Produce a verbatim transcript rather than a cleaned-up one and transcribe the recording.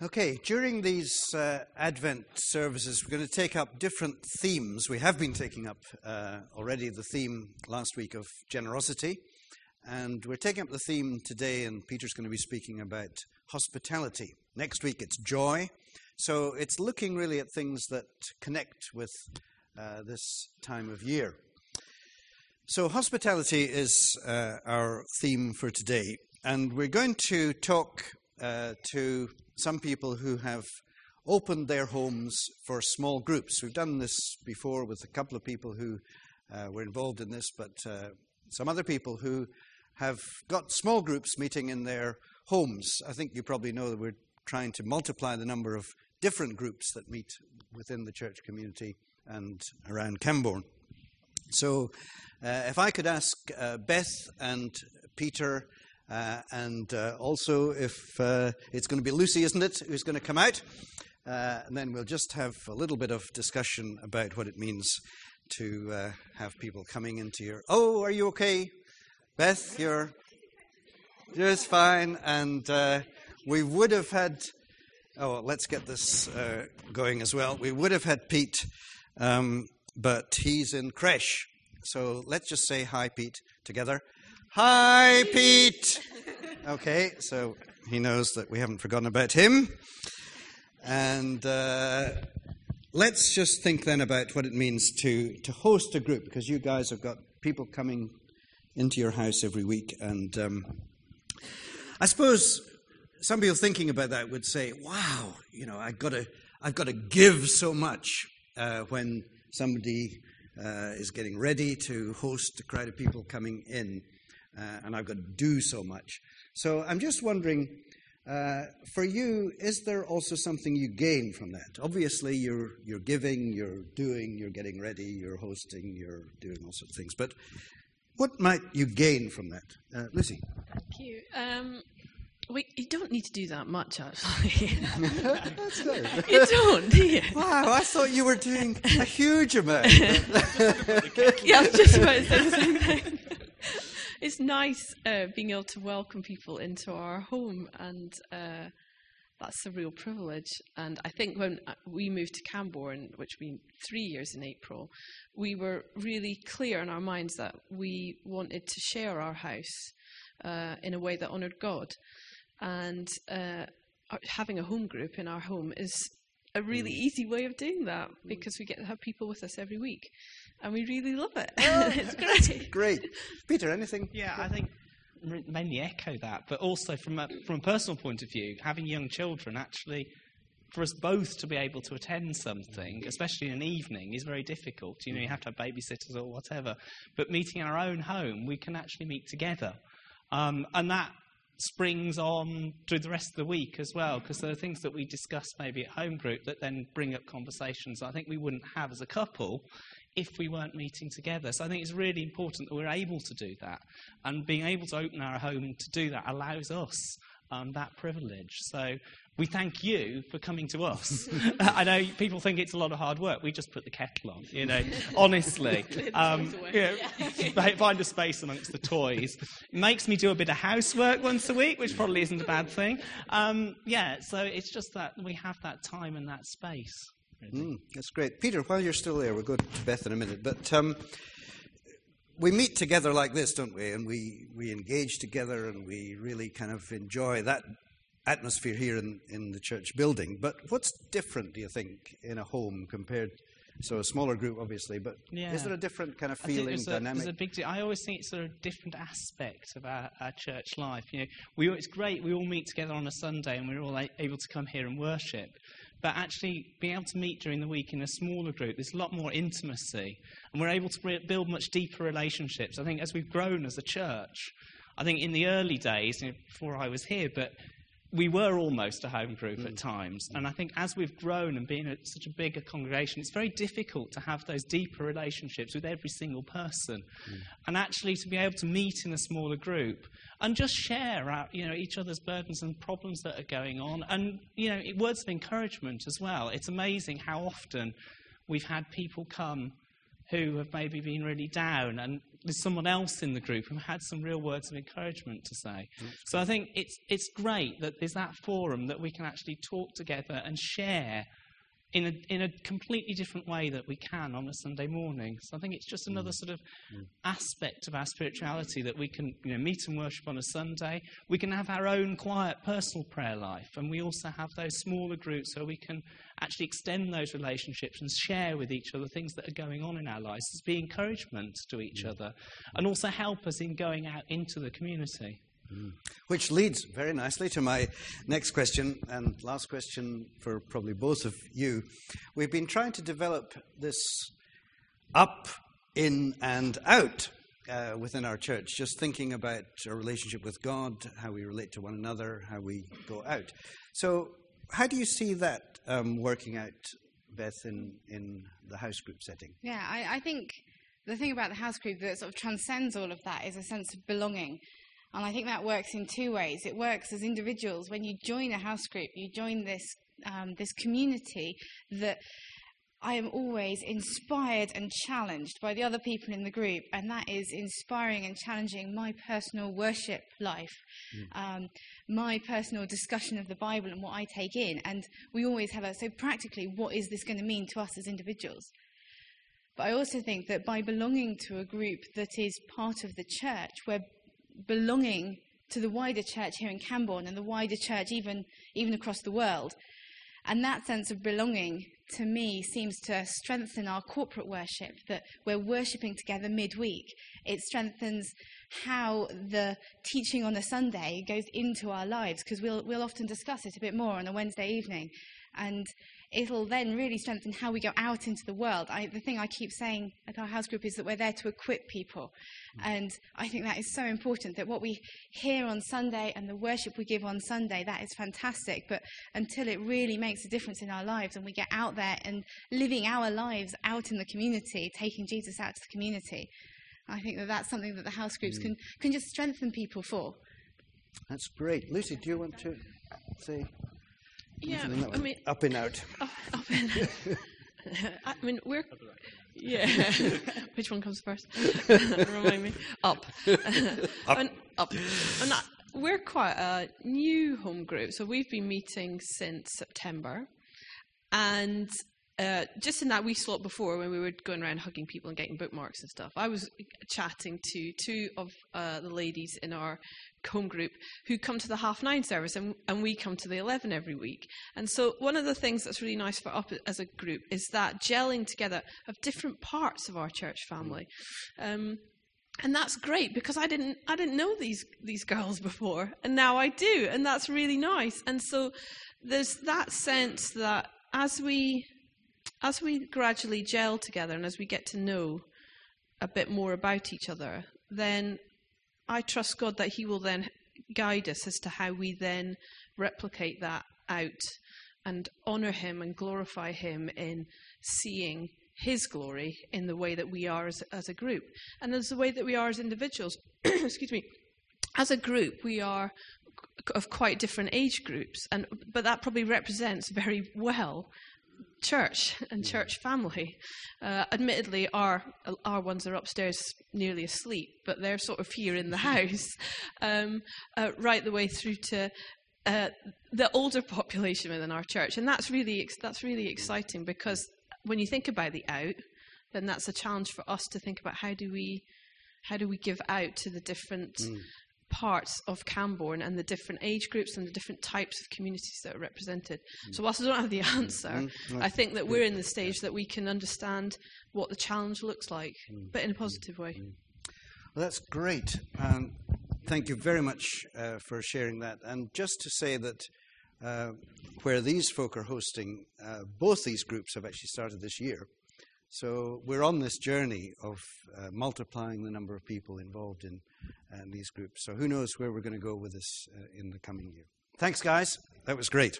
Okay, during these uh, Advent services, we're going to take up different themes. We have been taking up uh, already the theme last week of generosity, and we're taking up the theme today, and Peter's going to be speaking about hospitality. Next week it's joy, so it's looking really at things that connect with uh, this time of year. So hospitality is uh, our theme for today, and we're going to talk uh, to... some people who have opened their homes for small groups. We've done this before with a couple of people who uh, were involved in this, but uh, some other people who have got small groups meeting in their homes. I think you probably know that we're trying to multiply the number of different groups that meet within the church community and around Camborne. So uh, if I could ask uh, Beth and Peter Uh, and uh, also, if uh, it's going to be Lucy, isn't it, who's going to come out? Uh, and then we'll just have a little bit of discussion about what it means to uh, have people coming into your... Oh, are you okay, Beth? You're just fine. And uh, we would have had... Oh, well, let's get this uh, going as well. We would have had Pete, um, but he's in crèche. So let's just say hi, Pete, together. Hi, Pete. Okay, so he knows that we haven't forgotten about him. And uh, let's just think then about what it means to, to host a group, because you guys have got people coming into your house every week. And um, I suppose some people thinking about that would say, wow, you know, I've got to, I've got to give so much uh, when somebody uh, is getting ready to host a crowd of people coming in. Uh, and I've got to do so much. So I'm just wondering, uh, for you, is there also something you gain from that? Obviously, you're you're giving, you're doing, you're getting ready, you're hosting, you're doing all sorts of things. But what might you gain from that? Uh, Lucy? Thank you. Um, we, you don't need to do that much, actually. That's good. You don't, do you? Wow, I thought you were doing a huge amount. Yeah, I was just about to say the same thing. It's nice uh, being able to welcome people into our home, and uh, that's a real privilege. And I think when we moved to Camborne, which we were three years in April, we were really clear in our minds that we wanted to share our house uh, in a way that honoured God. And uh, having a home group in our home is a really easy way of doing that, because we get to have people with us every week, and we really love it. Oh, it's great. Great. Peter, anything? Yeah, I think mainly echo that, but also from a, from a personal point of view, having young children, actually, for us both to be able to attend something, especially in an evening, is very difficult. You know, you have to have babysitters or whatever, but meeting our own home, we can actually meet together, um, and that springs on through the rest of the week as well, because there are things that we discuss maybe at home group that then bring up conversations I think we wouldn't have as a couple if we weren't meeting together. So I think it's really important that we're able to do that, and being able to open our home to do that allows us um, that privilege. So we thank you for coming to us. I know people think it's a lot of hard work. We just put the kettle on, you know, honestly. Um, you know, find a space amongst the toys. It makes me do a bit of housework once a week, which probably isn't a bad thing. Um, yeah, so it's just that we have that time and that space. Really. Mm, that's great. Peter, while you're still there, we'll go to Beth in a minute. But um, we meet together like this, don't we? And we, we engage together, and we really kind of enjoy that atmosphere here in, in the church building. But what's different, do you think, in a home compared, so a smaller group obviously, but yeah. Is there a different kind of feeling, there's dynamic? A, there's a big, I always think it's sort of a different aspect of our, our church life. You know, we, it's great, we all meet together on a Sunday and we're all a, able to come here and worship. But actually being able to meet during the week in a smaller group, there's a lot more intimacy, and we're able to re- build much deeper relationships. I think as we've grown as a church, I think in the early days, you know, before I was here, but we were almost a home group mm. at times. And I think as we've grown and been at such a bigger congregation, it's very difficult to have those deeper relationships with every single person. Mm. And actually to be able to meet in a smaller group and just share our, you know, each other's burdens and problems that are going on. And, you know, words of encouragement as well. It's amazing how often we've had people come who have maybe been really down, and there's someone else in the group who had some real words of encouragement to say. Mm-hmm. So I think it's, it's great that there's that forum that we can actually talk together and share in a, in a completely different way that we can on a Sunday morning. So I think it's just another sort of mm. aspect of our spirituality that we can, you know, meet and worship on a Sunday. We can have our own quiet personal prayer life, and we also have those smaller groups where we can actually extend those relationships and share with each other things that are going on in our lives as be encouragement to each mm. other, and also help us in going out into the community. Mm. Which leads very nicely to my next question and last question for probably both of you. We've been trying to develop this up, in and out uh, within our church, just thinking about our relationship with God, how we relate to one another, how we go out. So how do you see that um, working out, Beth, in, in the house group setting? Yeah, I, I think the thing about the house group that sort of transcends all of that is a sense of belonging. And I think that works in two ways. It works as individuals. When you join a house group, you join this um, this community that I am always inspired and challenged by the other people in the group, and that is inspiring and challenging my personal worship life, mm. um, my personal discussion of the Bible and what I take in. And we always have a, so practically, what is this going to mean to us as individuals? But I also think that by belonging to a group that is part of the church, we're belonging to the wider church here in Camborne and the wider church even even across the world. And that sense of belonging, to me, seems to strengthen our corporate worship, that we're worshipping together midweek. It strengthens how the teaching on a Sunday goes into our lives, because we'll, we'll often discuss it a bit more on a Wednesday evening. And it'll then really strengthen how we go out into the world. I, the thing I keep saying at our house group is that we're there to equip people. And I think that is so important, that what we hear on Sunday and the worship we give on Sunday, that is fantastic. But until it really makes a difference in our lives and we get out there and living our lives out in the community, taking Jesus out to the community, I think that that's something that the house groups mm. can, can just strengthen people for. That's great. Lucy, do you want to say... Yeah, I mean, up and out. Up, up and out. I mean, we're, yeah. Which one comes first? Remind me. Up. Up. And up. And I, we're quite a new home group, so we've been meeting since September, and uh, just in that wee slot before, when we were going around hugging people and getting bookmarks and stuff, I was chatting to two of uh, the ladies in our home group who come to the half nine service, and, and we come to the eleven every week. And so one of the things that's really nice for us as a group is that gelling together of different parts of our church family. Um, and that's great, because I didn't I didn't know these these girls before, and now I do, and that's really nice. And so there's that sense that as we as we gradually gel together and as we get to know a bit more about each other, then I trust God that he will then guide us as to how we then replicate that out and honour him and glorify him in seeing his glory in the way that we are as, as a group. And as the way that we are as individuals, excuse me, as a group, we are of quite different age groups, and but that probably represents very well church and church family. Uh, admittedly, our our ones are upstairs nearly asleep, but they're sort of here in the house, um, uh, right the way through to uh, the older population within our church, and that's really ex- that's really exciting, because when you think about the out, then that's a challenge for us to think about how do we how do we give out to the different mm. parts of Camborne and the different age groups and the different types of communities that are represented. Mm. So whilst I don't have the answer, mm. Mm. I think that we're in the stage that we can understand what the challenge looks like, mm. but in a positive way. Mm. Well, that's great. Um, thank you very much uh, for sharing that. And just to say that uh, where these folk are hosting, uh, both these groups have actually started this year. So we're on this journey of uh, multiplying the number of people involved in uh, these groups. So who knows where we're going to go with this uh, in the coming year. Thanks, guys. That was great.